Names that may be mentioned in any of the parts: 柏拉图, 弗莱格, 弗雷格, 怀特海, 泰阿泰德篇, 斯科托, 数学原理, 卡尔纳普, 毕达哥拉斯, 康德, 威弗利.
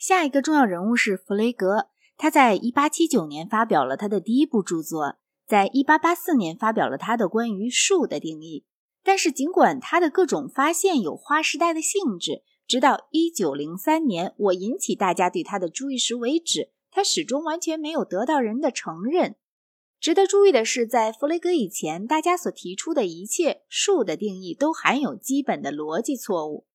下一个重要人物是弗雷格，他在1879年发表了他的第一部著作，在1884年发表了他的关于数的定义。但是尽管他的各种发现有划时代的性质，直到1903年我引起大家对他的注意时为止，他始终完全没有得到人的承认。值得注意的是，在弗雷格以前，大家所提出的一切数的定义都含有基本的逻辑错误。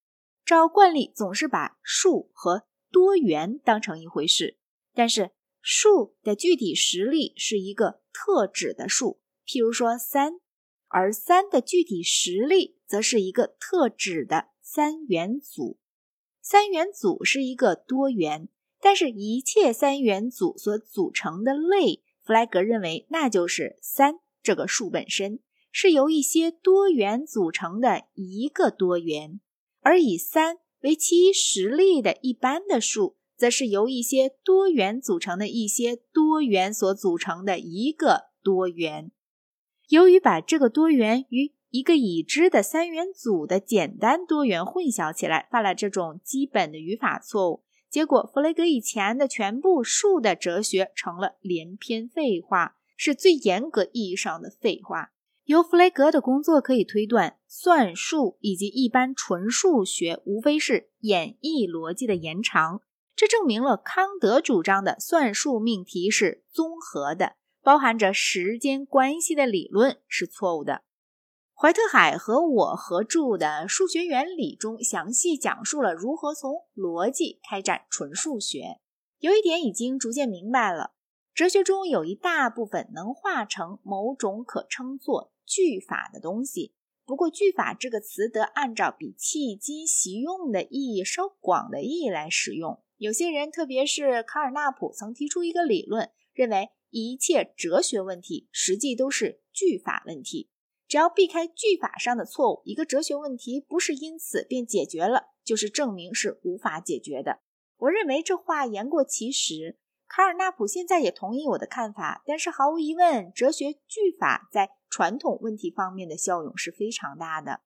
照惯例总是把数和多元当成一回事，但是数的具体实例是一个特指的数，譬如说3，而3的具体实例则是一个特指的三元组。三元组是一个多元，但是一切三元组所组成的类，弗莱格认为那就是3这个数本身，是由一些多元组成的一个多元，而以3为其实例的一般的数，则是由一些多元组成的一些多元所组成的一个多元。由于把这个多元与一个已知的三元组的简单多元混淆起来，犯了这种基本的语法错误，结果弗雷格以前的全部数的哲学成了连篇废话，是最严格意义上的废话。由弗雷格的工作可以推断，算术以及一般纯数学无非是演绎逻辑的延长，这证明了康德主张的算术命题是综合的，包含着时间关系的理论是错误的。怀特海和我合著的《数学原理》中详细讲述了如何从逻辑开展纯数学。有一点已经逐渐明白了，哲学中有一大部分能化成某种可称作句法的东西，不过句法这个词得按照比迄今习用的意义稍广的意义来使用。有些人特别是卡尔纳普曾提出一个理论，认为一切哲学问题实际都是句法问题，只要避开句法上的错误，一个哲学问题不是因此便解决了，就是证明是无法解决的。我认为这话言过其实，卡尔纳普现在也同意我的看法，但是毫无疑问，哲学句法在传统问题方面的效用是非常大的。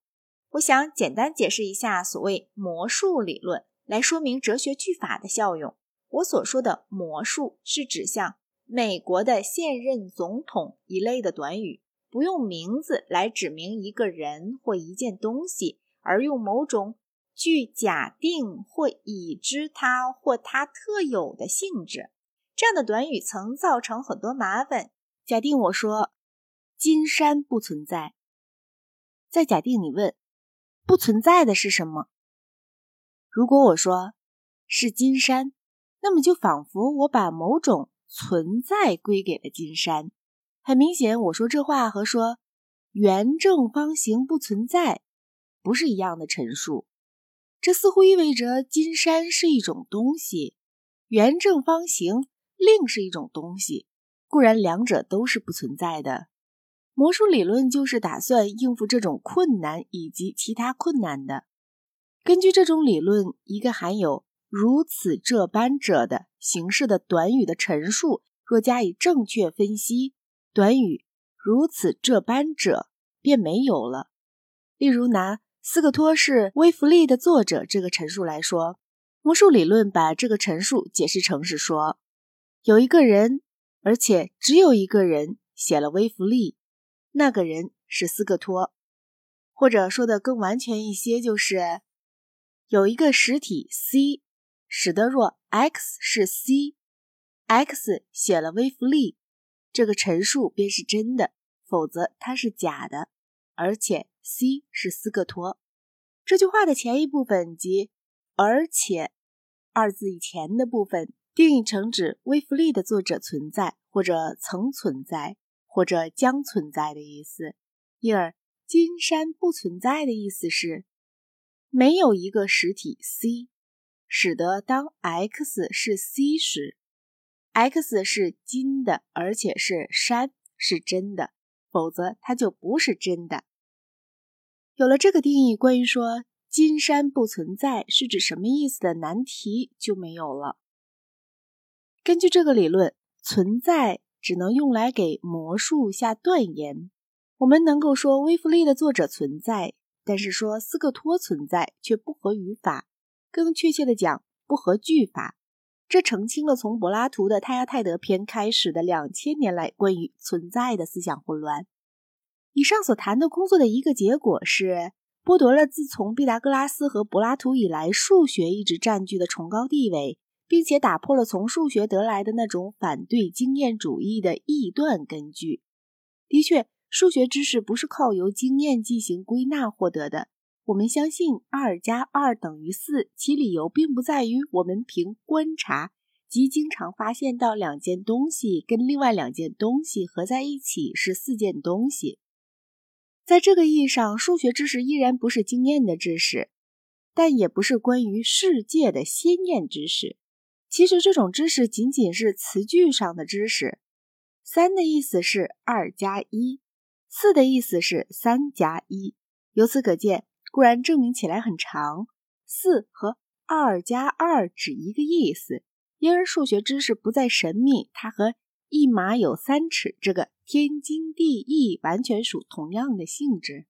我想简单解释一下所谓魔术理论，来说明哲学句法的效用。我所说的魔术是指向美国的现任总统一类的短语，不用名字来指明一个人或一件东西，而用某种具假定或已知它或它特有的性质。这样的短语曾造成很多麻烦。假定我说金山不存在，再假定你问不存在的是什么，如果我说是金山，那么就仿佛我把某种存在归给了金山。很明显，我说这话和说圆正方形不存在不是一样的陈述，这似乎意味着金山是一种东西，圆正方形另是一种东西，固然两者都是不存在的。魔术理论就是打算应付这种困难以及其他困难的。根据这种理论，一个含有如此这般者的形式的短语的陈述若加以正确分析，短语如此这般者便没有了。例如拿斯科托是威弗利的作者这个陈述来说，魔术理论把这个陈述解释成是说有一个人，而且只有一个人写了威弗利，那个人是斯科托。或者说的更完全一些，就是有一个实体 C， 使得若 X 是 C，X 写了威弗利，这个陈述便是真的，否则它是假的，而且 C 是斯科托。这句话的前一部分及而且二字以前的部分定义成指威弗利的作者存在或者曾存在或者将存在的意思，因而金山不存在的意思是没有一个实体 C， 使得当 X 是 C 时，X 是金的，而且是山，是真的，否则它就不是真的。有了这个定义，关于说金山不存在是指什么意思的难题就没有了。根据这个理论，存在只能用来给魔术下断言。我们能够说威弗利的作者存在，但是说斯科托存在却不合语法，更确切的讲不合句法，这澄清了从柏拉图的泰阿泰德篇开始的2000年来关于存在的思想混乱。以上所谈的工作的一个结果是，剥夺了自从毕达哥拉斯和柏拉图以来数学一直占据的崇高地位，并且打破了从数学得来的那种反对经验主义的异端根据。的确，数学知识不是靠由经验进行归纳获得的。我们相信2+2=4，其理由并不在于我们凭观察即经常发现到两件东西跟另外两件东西合在一起是四件东西。在这个意义上，数学知识依然不是经验的知识，但也不是关于世界的先验知识。其实这种知识仅仅是词句上的知识。3的意思是2+1， 4的意思是3+1。由此可见，固然证明起来很长，4和2+2指一个意思，因而数学知识不再神秘，它和一马有三尺这个天经地义完全属同样的性质。